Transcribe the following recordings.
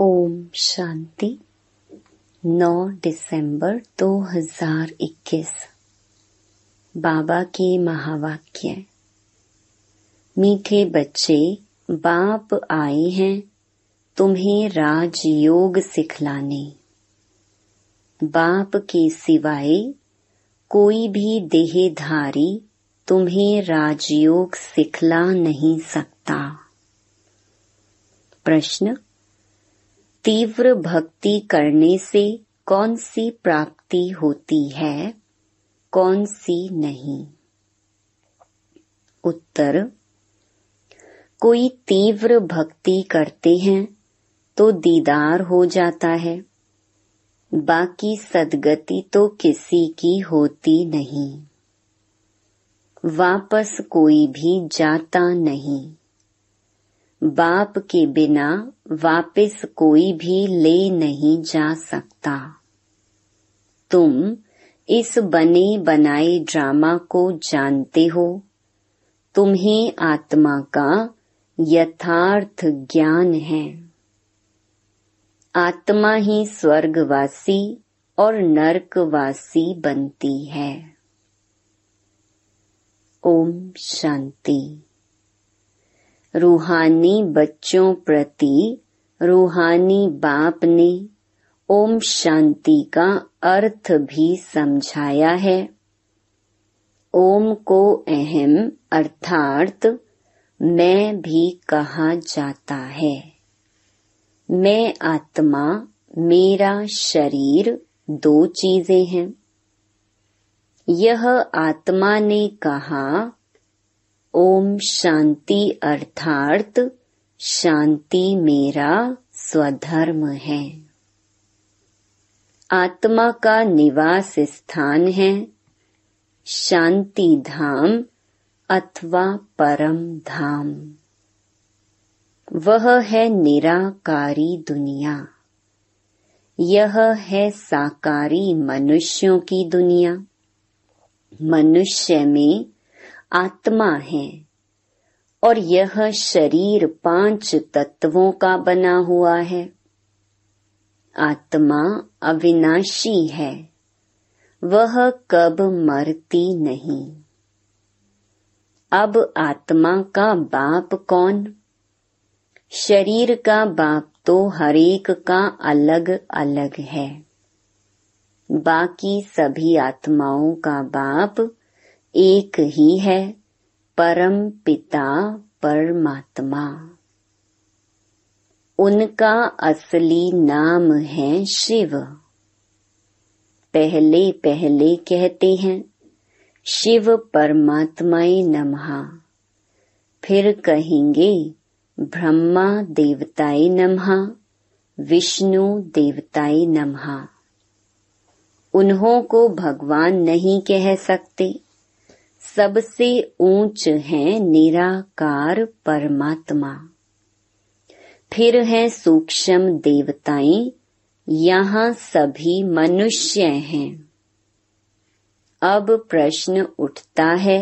ओम शांति। 9 दिसंबर 2021 बाबा के महावाक्य। मीठे बच्चे, बाप आए हैं तुम्हें राजयोग सिखलाने। बाप के सिवाय कोई भी देहधारी तुम्हें राजयोग सिखला नहीं सकता। प्रश्न, तीव्र भक्ति करने से कौन सी प्राप्ति होती है, कौन सी नहीं? उत्तर, कोई तीव्र भक्ति करते हैं तो दीदार हो जाता है, बाकी सद्गति तो किसी की होती नहीं। वापस कोई भी जाता नहीं, बाप के बिना वापस कोई भी ले नहीं जा सकता। तुम इस बने बनाए ड्रामा को जानते हो, तुम्हें आत्मा का यथार्थ ज्ञान है। आत्मा ही स्वर्गवासी और नरकवासी बनती है। ओम शांति। रूहानी बच्चों प्रति रूहानी बाप ने ओम शांति का अर्थ भी समझाया है। ओम को अहम अर्थात मैं भी कहा जाता है। मैं आत्मा, मेरा शरीर, दो चीजें हैं। यह आत्मा ने कहा ओम शांति अर्थात शांति मेरा स्वधर्म है। आत्मा का निवास स्थान है शांति धाम अथवा परम धाम। वह है निराकारी दुनिया, यह है साकारी मनुष्यों की दुनिया। मनुष्य में आत्मा है और यह शरीर 5 तत्वों का बना हुआ है। आत्मा अविनाशी है, वह कब मरती नहीं। अब आत्मा का बाप कौन? शरीर का बाप तो हरेक का अलग अलग है। बाकी सभी आत्माओं का बाप एक ही है, परम पिता परमात्मा। उनका असली नाम है शिव। पहले पहले कहते हैं शिव परमात्माए नमः, फिर कहेंगे ब्रह्मा देवताए नमः, विष्णु देवताए नमः। उन्हों को भगवान नहीं कह सकते, सबसे ऊंच है निराकार परमात्मा। फिर है सूक्ष्म देवताएं, यहाँ सभी मनुष्य हैं। अब प्रश्न उठता है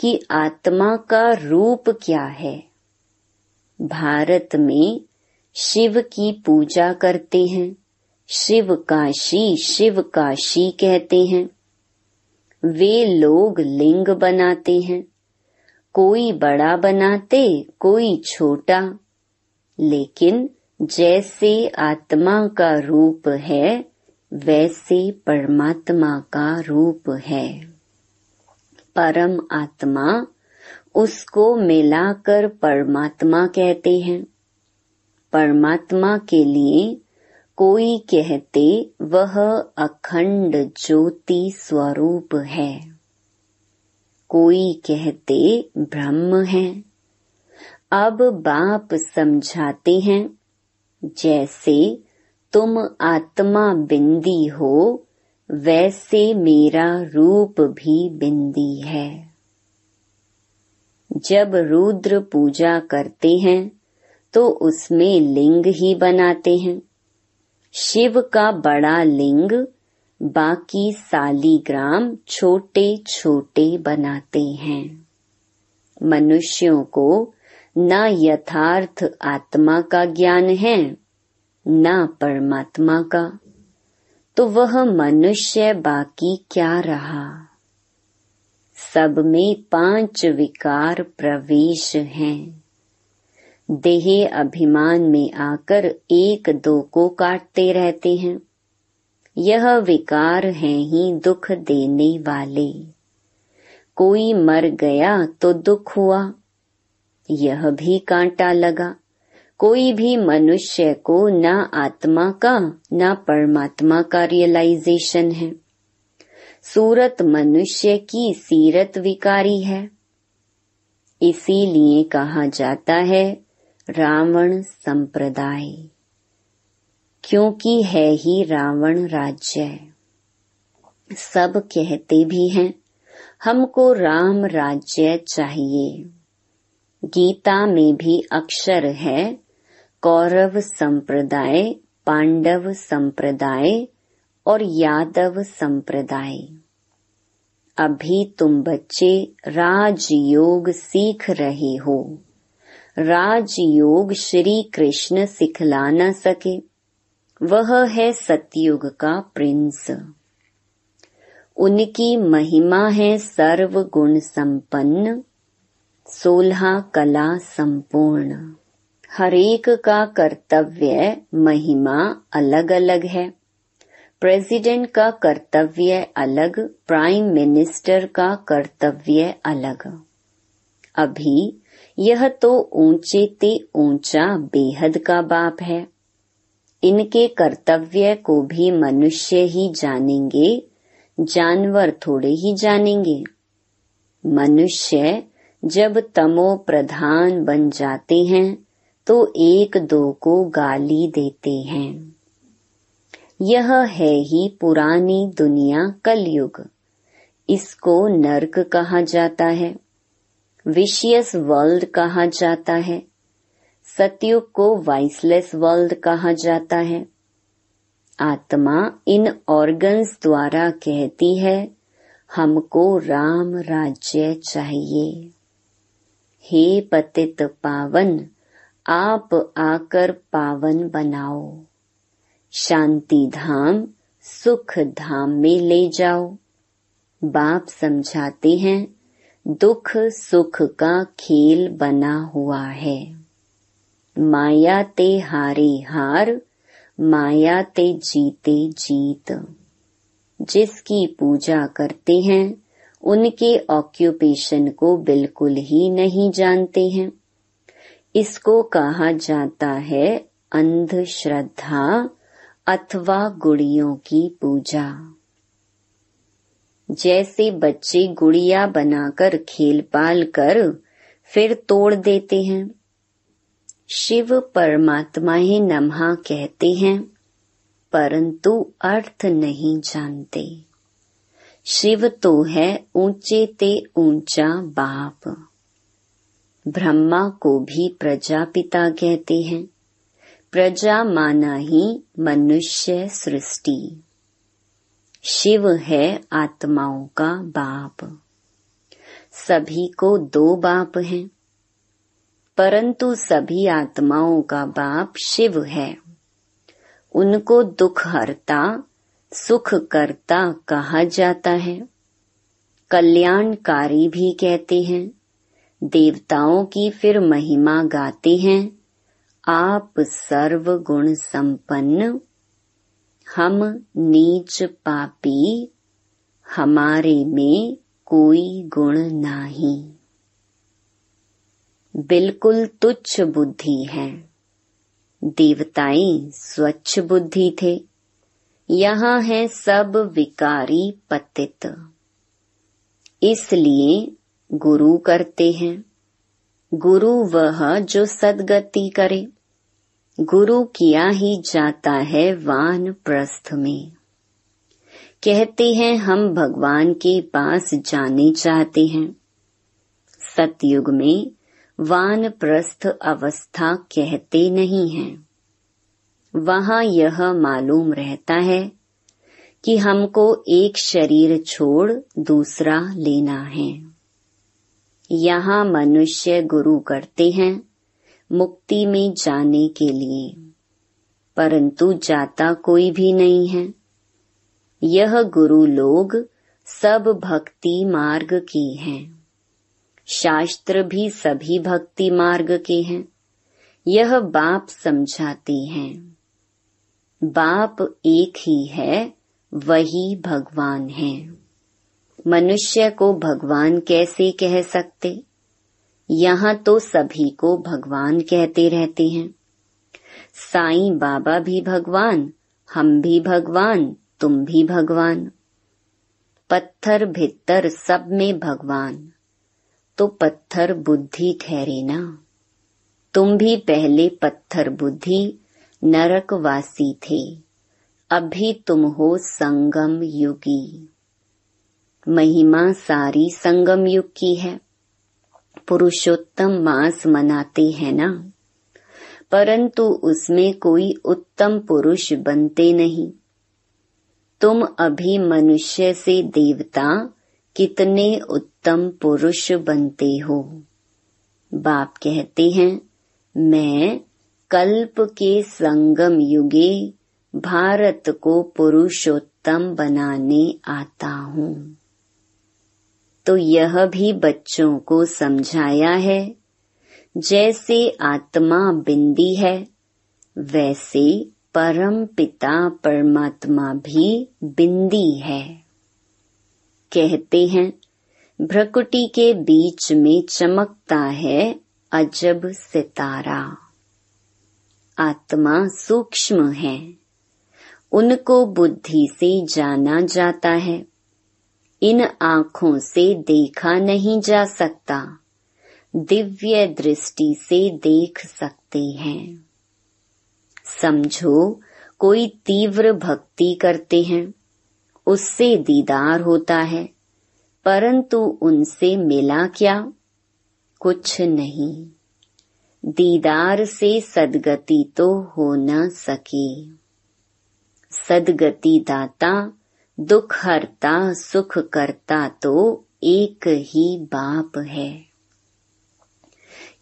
कि आत्मा का रूप क्या है? भारत में शिव की पूजा करते हैं, शिव काशी कहते हैं। वे लोग लिंग बनाते हैं, कोई बड़ा बनाते कोई छोटा, लेकिन जैसे आत्मा का रूप है वैसे परमात्मा का रूप है। परम आत्मा उसको मिलाकर परमात्मा कहते हैं। परमात्मा के लिए कोई कहते वह अखंड ज्योति स्वरूप है, कोई कहते ब्रह्म है। अब बाप समझाते हैं जैसे तुम आत्मा बिंदी हो वैसे मेरा रूप भी बिंदी है। जब रुद्र पूजा करते हैं तो उसमें लिंग ही बनाते हैं, शिव का बड़ा लिंग, बाकी सालीग्राम छोटे छोटे बनाते हैं। मनुष्यों को ना यथार्थ आत्मा का ज्ञान है ना परमात्मा का, तो वह मनुष्य बाकी क्या रहा। सब में पांच विकार प्रवेश हैं। देह अभिमान में आकर एक दो को काटते रहते हैं। यह विकार हैं ही दुख देने वाले। कोई मर गया तो दुख हुआ, यह भी कांटा लगा। कोई भी मनुष्य को ना आत्मा का ना परमात्मा का रियलाइजेशन है। सूरत मनुष्य की सीरत विकारी है। इसीलिए कहा जाता है रावण संप्रदाय, क्योंकि है ही रावण राज्य। सब कहते भी हैं हमको राम राज्य चाहिए। गीता में भी अक्षर है कौरव संप्रदाय, पांडव संप्रदाय और यादव संप्रदाय। अभी तुम बच्चे राजयोग सीख रहे हो। राजयोग श्री कृष्ण सिखला न सके, वह है सतयुग का प्रिंस। उनकी महिमा है सर्व गुण संपन्न, 16 कला संपूर्ण। हरेक का कर्तव्य महिमा अलग अलग है। प्रेसिडेंट का कर्तव्य अलग, प्राइम मिनिस्टर का कर्तव्य अलग। अभी यह तो ऊंचे ते ऊंचा बेहद का बाप है। इनके कर्तव्य को भी मनुष्य ही जानेंगे, जानवर थोड़े ही जानेंगे। मनुष्य जब तमो प्रधान बन जाते हैं तो एक दो को गाली देते हैं। यह है ही पुरानी दुनिया कलयुग। इसको नर्क कहा जाता है, विशियस वर्ल्ड कहा जाता है। सतयुग को वाइसलेस वर्ल्ड कहा जाता है। आत्मा इन ऑर्गन्स द्वारा कहती है हमको राम राज्य चाहिए। हे पतित पावन, आप आकर पावन बनाओ। शांति धाम, सुख धाम में ले जाओ। बाप समझाते हैं दुख सुख का खेल बना हुआ है। माया ते हारे हार, माया ते जीते जीत। जिसकी पूजा करते हैं उनके ऑक्यूपेशन को बिल्कुल ही नहीं जानते हैं। इसको कहा जाता है अंधश्रद्धा अथवा गुड़ियों की पूजा। जैसे बच्चे गुड़िया बनाकर खेल पाल कर फिर तोड़ देते हैं। शिव परमात्मा ही नमः कहते हैं, परंतु अर्थ नहीं जानते। शिव तो है ऊंचे ते ऊंचा बाप। ब्रह्मा को भी प्रजापिता कहते हैं। प्रजा माना ही मनुष्य सृष्टि। शिव है आत्माओं का बाप। सभी को दो बाप हैं, परंतु सभी आत्माओं का बाप शिव है। उनको दुख हरता सुख करता कहा जाता है। कल्याणकारी भी कहते हैं। देवताओं की फिर महिमा गाते हैं, आप सर्व गुण संपन्न, हम नीच पापी, हमारे में कोई गुण नहीं। बिल्कुल तुच्छ बुद्धि है। देवताएं स्वच्छ बुद्धि थे। यहाँ है सब विकारी पतित। इसलिए गुरु करते हैं। गुरु वह जो सदगति करे। गुरु किया ही जाता है वानप्रस्थ में। कहते हैं हम भगवान के पास जाने चाहते हैं। सतयुग में वानप्रस्थ अवस्था कहते नहीं हैं। वहां यह मालूम रहता है कि हमको एक शरीर छोड़ दूसरा लेना है। यहाँ मनुष्य गुरु करते हैं मुक्ति में जाने के लिए, परंतु जाता कोई भी नहीं है। यह गुरु लोग सब भक्ति मार्ग की हैं। शास्त्र भी सभी भक्ति मार्ग के हैं। यह बाप समझाती हैं। बाप एक ही है, वही भगवान है। मनुष्य को भगवान कैसे कह सकते? यहाँ तो सभी को भगवान कहते रहते हैं। साईं बाबा भी भगवान, हम भी भगवान, तुम भी भगवान। पत्थर भित्तर सब में भगवान, तो पत्थर बुद्धि ठहरे ना। तुम भी पहले पत्थर बुद्धि नरकवासी थे, अभी तुम हो संगम युगी। महिमा सारी संगम युग की है। पुरुषोत्तम मास मनाते हैं ना, परंतु उसमें कोई उत्तम पुरुष बनते नहीं। तुम अभी मनुष्य से देवता कितने उत्तम पुरुष बनते हो। बाप कहते हैं, मैं कल्प के संगम युगे भारत को पुरुषोत्तम बनाने आता हूँ। तो यह भी बच्चों को समझाया है, जैसे आत्मा बिंदी है, वैसे परम पिता परमात्मा भी बिंदी है। कहते हैं, भ्रकुटी के बीच में चमकता है अजब सितारा। आत्मा सूक्ष्म है, उनको बुद्धि से जाना जाता है। इन आँखों से देखा नहीं जा सकता, दिव्य दृष्टि से देख सकते हैं। समझो, कोई तीव्र भक्ति करते हैं, उससे दीदार होता है, परंतु उनसे मिला क्या? कुछ नहीं। दीदार से सद्गति तो हो न सकी। सद्गति दाता, दुख हरता, सुख करता तो एक ही बाप है।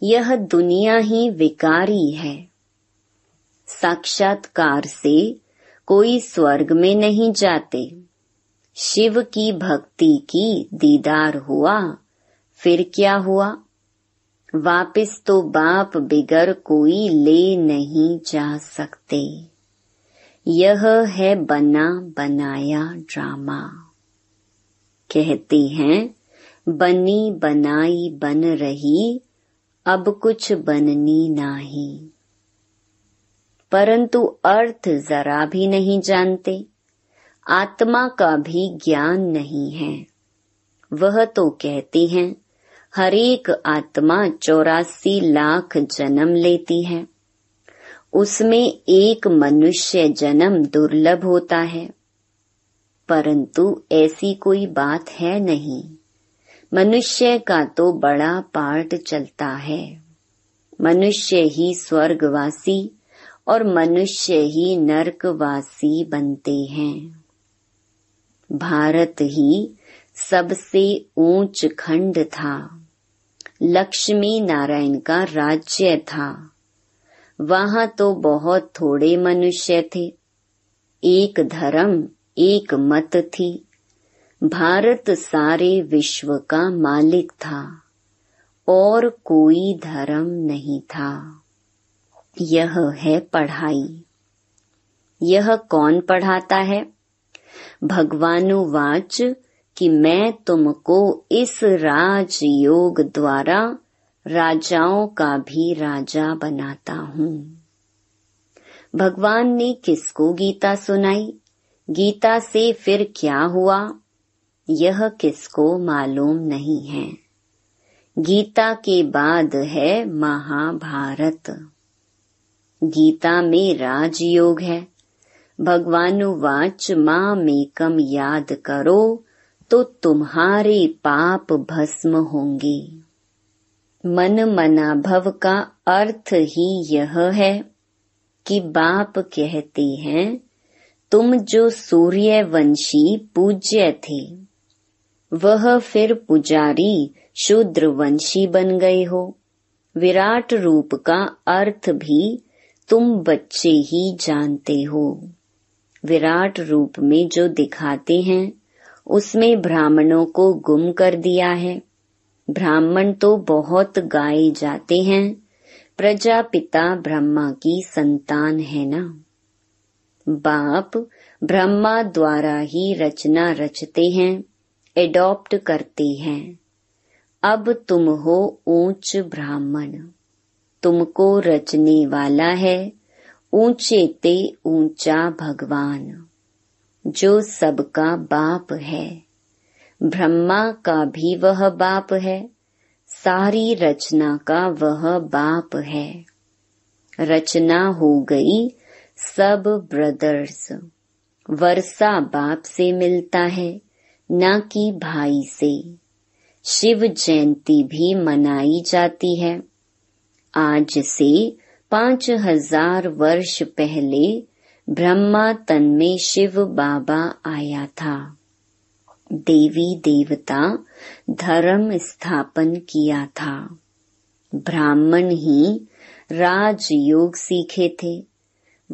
यह दुनिया ही विकारी है। साक्षात्कार से कोई स्वर्ग में नहीं जाते। शिव की भक्ति की दीदार हुआ, फिर क्या हुआ? वापिस तो बाप बिगर कोई ले नहीं जा सकते। यह है बना बनाया ड्रामा। कहते हैं, बनी बनाई बन रही, अब कुछ बननी नाही। परंतु अर्थ जरा भी नहीं जानते। आत्मा का भी ज्ञान नहीं है। वह तो कहते हैं, हरेक आत्मा 84 लाख जन्म लेती है, उसमें एक मनुष्य जन्म दुर्लभ होता है। परंतु ऐसी कोई बात है नहीं। मनुष्य का तो बड़ा पार्ट चलता है। मनुष्य ही स्वर्गवासी और मनुष्य ही नरकवासी बनते हैं। भारत ही सबसे ऊंच खंड था, लक्ष्मी नारायण का राज्य था। वहाँ तो बहुत थोड़े मनुष्य थे। एक धर्म, एक मत थी। भारत सारे विश्व का मालिक था और कोई धर्म नहीं था। यह है पढ़ाई। यह कौन पढ़ाता है? भगवानुवाच कि मैं तुमको इस राज योग द्वारा राजाओं का भी राजा बनाता हूँ। भगवान ने किसको गीता सुनाई? गीता से फिर क्या हुआ? यह किसको मालूम नहीं है। गीता के बाद है महाभारत। गीता में राजयोग है। भगवानुवाच मामेकम याद करो तो तुम्हारे पाप भस्म होंगे। मन मनाभव का अर्थ ही यह है कि बाप कहते हैं, तुम जो सूर्यवंशी पूज्य थे, वह फिर पुजारी शूद्रवंशी बन गए हो। विराट रूप का अर्थ भी तुम बच्चे ही जानते हो। विराट रूप में जो दिखाते हैं उसमें ब्राह्मणों को गुम कर दिया है। ब्राह्मण तो बहुत गाए जाते हैं, प्रजापिता ब्रह्मा की संतान है ना। बाप ब्रह्मा द्वारा ही रचना रचते हैं, एडॉप्ट करते हैं। अब तुम हो ऊंच ब्राह्मण, तुमको रचने वाला है ऊंचे ते ऊंचा भगवान, जो सबका बाप है। ब्रह्मा का भी वह बाप है, सारी रचना का वह बाप है। रचना हो गई, सब ब्रदर्स। वर्षा बाप से मिलता है, ना कि भाई से। शिव जयंती भी मनाई जाती है। आज से 5000 वर्ष पहले ब्रह्मा तन में शिव बाबा आया था। देवी देवता धर्म स्थापन किया था। ब्राह्मण ही राजयोग सीखे थे,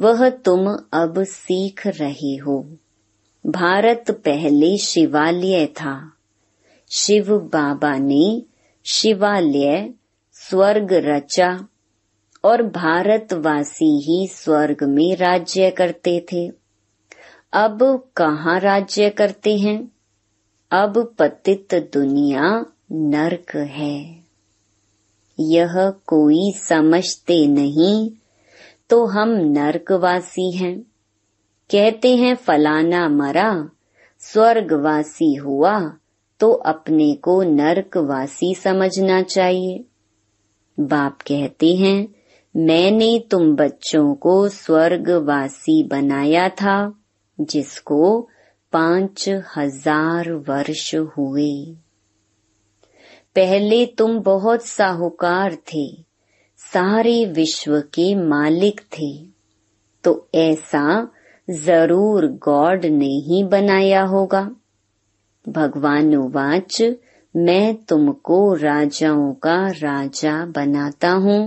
वह तुम अब सीख रहे हो। भारत पहले शिवालय था। शिव बाबा ने शिवालय स्वर्ग रचा और भारतवासी ही स्वर्ग में राज्य करते थे। अब कहाँ राज्य करते हैं? अब पतित दुनिया नरक है। यह कोई समझते नहीं तो हम नरकवासी हैं। कहते हैं फलाना मरा, स्वर्गवासी हुआ तो अपने को नरकवासी समझना चाहिए। बाप कहते हैं मैंने तुम बच्चों को स्वर्गवासी बनाया था, जिसको 5000 वर्ष हुए। पहले तुम बहुत साहूकार थे, सारे विश्व के मालिक थे, तो ऐसा जरूर गॉड ने ही बनाया होगा। भगवान उवाच, मैं तुमको राजाओं का राजा बनाता हूँ,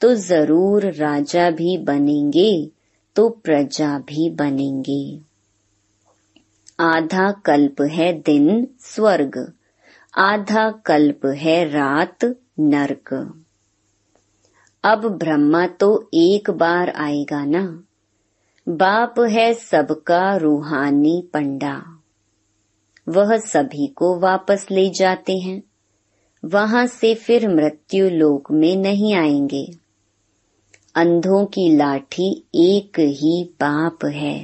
तो जरूर राजा भी बनेंगे तो प्रजा भी बनेंगे। आधा कल्प है दिन स्वर्ग, आधा कल्प है रात नरक। अब ब्रह्मा तो एक बार आएगा ना। बाप है सबका रूहानी पंडा, वह सभी को वापस ले जाते हैं। वहां से फिर मृत्यु लोक में नहीं आएंगे। अंधों की लाठी एक ही बाप है।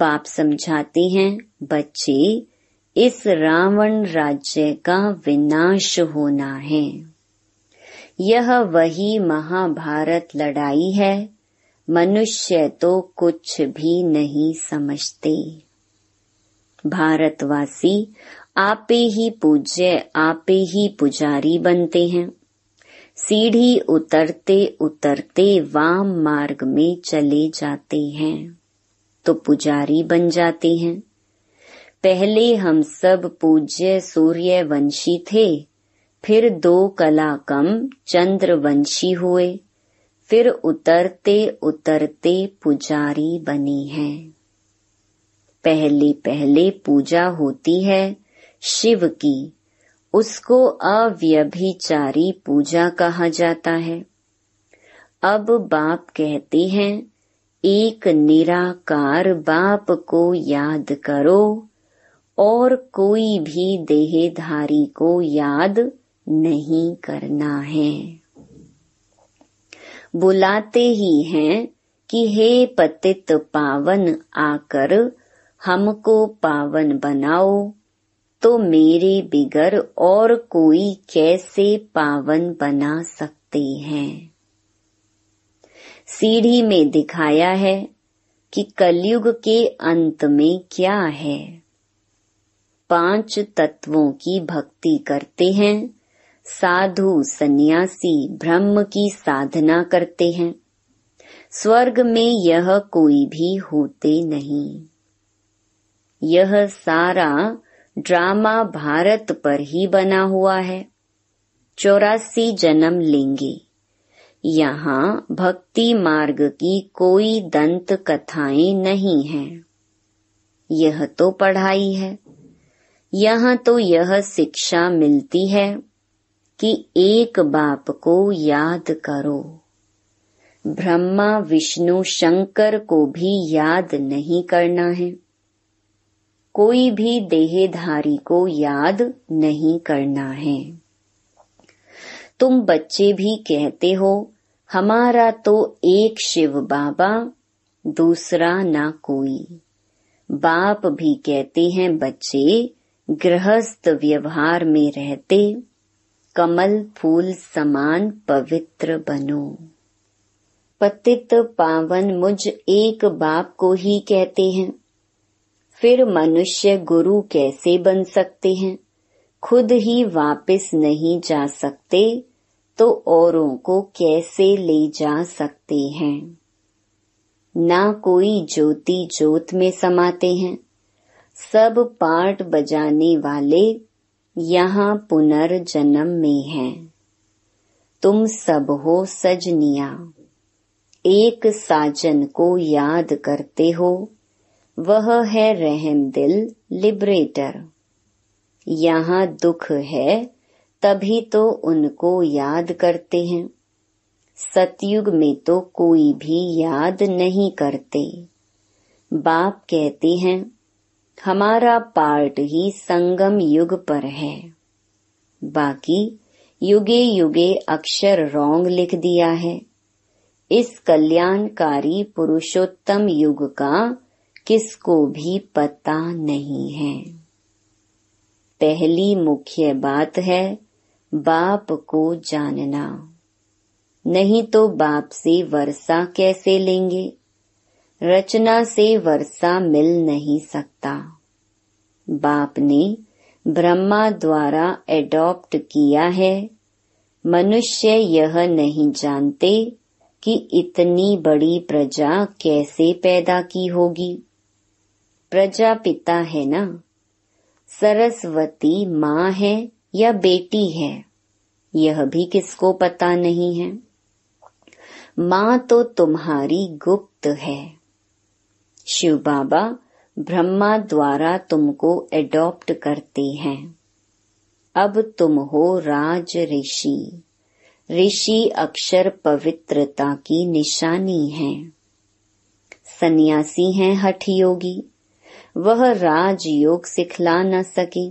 बाप समझाते हैं बच्चे, इस रावण राज्य का विनाश होना है। यह वही महाभारत लड़ाई है, मनुष्य तो कुछ भी नहीं समझते। भारतवासी आपे ही पूज्य, आपे ही पुजारी बनते हैं। सीढ़ी उतरते उतरते वाम मार्ग में चले जाते हैं तो पुजारी बन जाते हैं। पहले हम सब पूज्य सूर्यवंशी थे, फिर 2 कला कम चंद्रवंशी हुए, फिर उतरते उतरते पुजारी बने हैं। पहले पहले पूजा होती है शिव की, उसको अव्यभिचारी पूजा कहा जाता है। अब बाप कहते हैं एक निराकार बाप को याद करो और कोई भी देहधारी को याद नहीं करना है। बुलाते ही हैं कि हे पतित पावन, आकर हमको पावन बनाओ, तो मेरे बिगर और कोई कैसे पावन बना सकते हैं। सीढ़ी में दिखाया है कि कलयुग के अंत में क्या है। 5 तत्वों की भक्ति करते हैं, साधु सन्यासी ब्रह्म की साधना करते हैं। स्वर्ग में यह कोई भी होते नहीं। यह सारा ड्रामा भारत पर ही बना हुआ है। 84 जन्म लेंगे। यहाँ भक्ति मार्ग की कोई दंत कथाएं नहीं हैं। यह तो पढ़ाई है, यहाँ तो यह शिक्षा मिलती है कि एक बाप को याद करो। ब्रह्मा विष्णु शंकर को भी याद नहीं करना है, कोई भी देहधारी को याद नहीं करना है। तुम बच्चे भी कहते हो हमारा तो एक शिव बाबा, दूसरा ना कोई। बाप भी कहते हैं बच्चे गृहस्थ व्यवहार में रहते, कमल फूल समान पवित्र बनो। पतित पावन मुझ एक बाप को ही कहते हैं, फिर मनुष्य गुरु कैसे बन सकते हैं? खुद ही वापस नहीं जा सकते तो औरों को कैसे ले जा सकते हैं? ना कोई ज्योति ज्योत में समाते हैं, सब पार्ट बजाने वाले यहाँ पुनर्जन्म में हैं। तुम सब हो सजनिया, एक साजन को याद करते हो, वह है रहमदिल लिबरेटर। यहाँ दुख है तभी तो उनको याद करते हैं, सतयुग में तो कोई भी याद नहीं करते। बाप कहते हैं हमारा पार्ट ही संगम युग पर है, बाकी युगे युगे अक्षर रॉन्ग लिख दिया है। इस कल्याणकारी पुरुषोत्तम युग का किसको भी पता नहीं है। पहली मुख्य बात है बाप को जानना, नहीं तो बाप से वर्षा कैसे लेंगे? रचना से वर्षा मिल नहीं सकता। बाप ने ब्रह्मा द्वारा एडॉप्ट किया है, मनुष्य यह नहीं जानते कि इतनी बड़ी प्रजा कैसे पैदा की होगी। प्रजापिता है ना, सरस्वती माँ है या बेटी है, यह भी किसको पता नहीं है। माँ तो तुम्हारी गुप्त है। शिव बाबा ब्रह्मा द्वारा तुमको एडॉप्ट करते हैं। अब तुम हो राज ऋषि। ऋषि अक्षर पवित्रता की निशानी है। सन्यासी हैं हठयोगी, वह राजयोग सिखला न सके।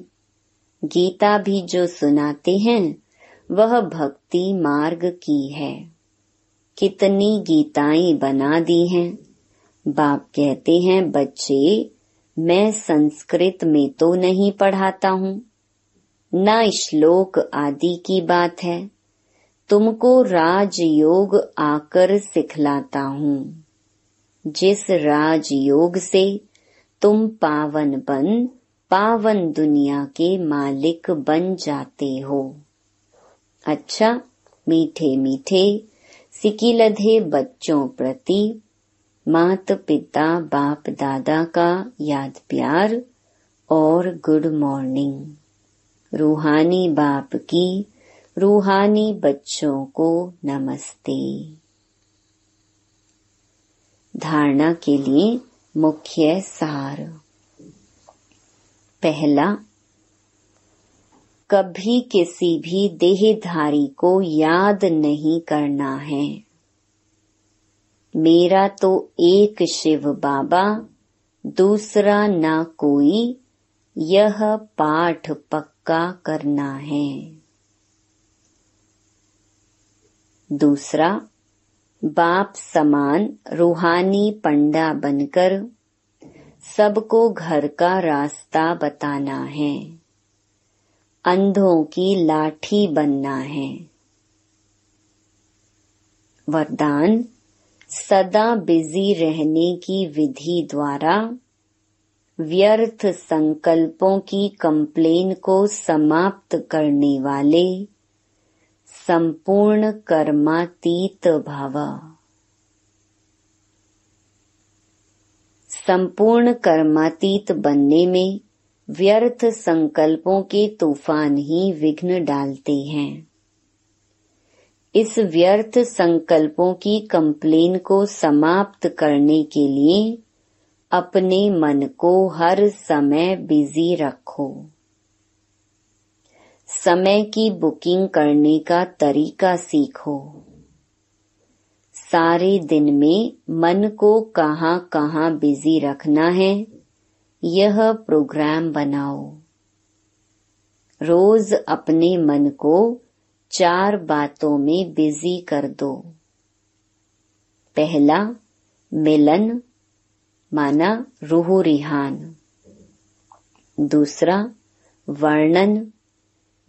गीता भी जो सुनाते हैं वह भक्ति मार्ग की है। कितनी गीताएं बना दी हैं। बाप कहते हैं बच्चे मैं संस्कृत में तो नहीं पढ़ाता हूँ, ना श्लोक आदि की बात है, तुमको राजयोग आकर सिखलाता हूँ। जिस राजयोग से तुम पावन दुनिया के मालिक बन जाते हो। अच्छा मीठे मीठे सिकिलधे बच्चों प्रति माता पिता बाप दादा का याद प्यार और गुड मॉर्निंग। रूहानी बाप की रूहानी बच्चों को नमस्ते। धारणा के लिए मुख्य सार। पहला, कभी किसी भी देहधारी को याद नहीं करना है। मेरा तो एक शिव बाबा, दूसरा ना कोई, यह पाठ पक्का करना है। दूसरा, बाप समान रूहानी पंडा बनकर सबको घर का रास्ता बताना है, अंधों की लाठी बनना है। वरदान, सदा बिजी रहने की विधि द्वारा व्यर्थ संकल्पों की कंप्लेन को समाप्त करने वाले संपूर्ण कर्मातीत भव। संपूर्ण कर्मातीत बनने में व्यर्थ संकल्पों के तूफान ही विघ्न डालते हैं। इस व्यर्थ संकल्पों की कंप्लेन को समाप्त करने के लिए अपने मन को हर समय बिजी रखो। समय की बुकिंग करने का तरीका सीखो। सारे दिन में मन को कहाँ कहाँ बिजी रखना है यह प्रोग्राम बनाओ। रोज अपने मन को 4 बातों में बिजी कर दो। पहला, मिलन माना रूह रिहान। दूसरा, वर्णन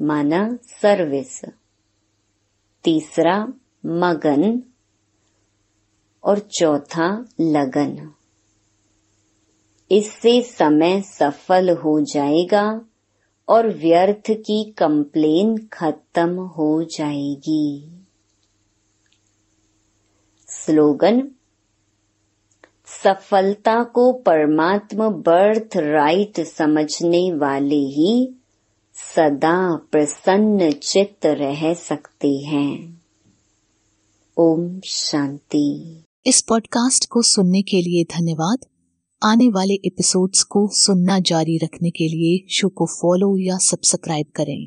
माना सर्विस। तीसरा, मगन और चौथा, लगन। इससे समय सफल हो जाएगा और व्यर्थ की कंप्लेन खत्म हो जाएगी। स्लोगन, सफलता को परमात्म बर्थ राइट समझने वाले ही सदा प्रसन्न चित्त रह सकते हैं। ओम शांति। इस पॉडकास्ट को सुनने के लिए धन्यवाद। आने वाले एपिसोड्स को सुनना जारी रखने के लिए शो को फॉलो या सब्सक्राइब करें।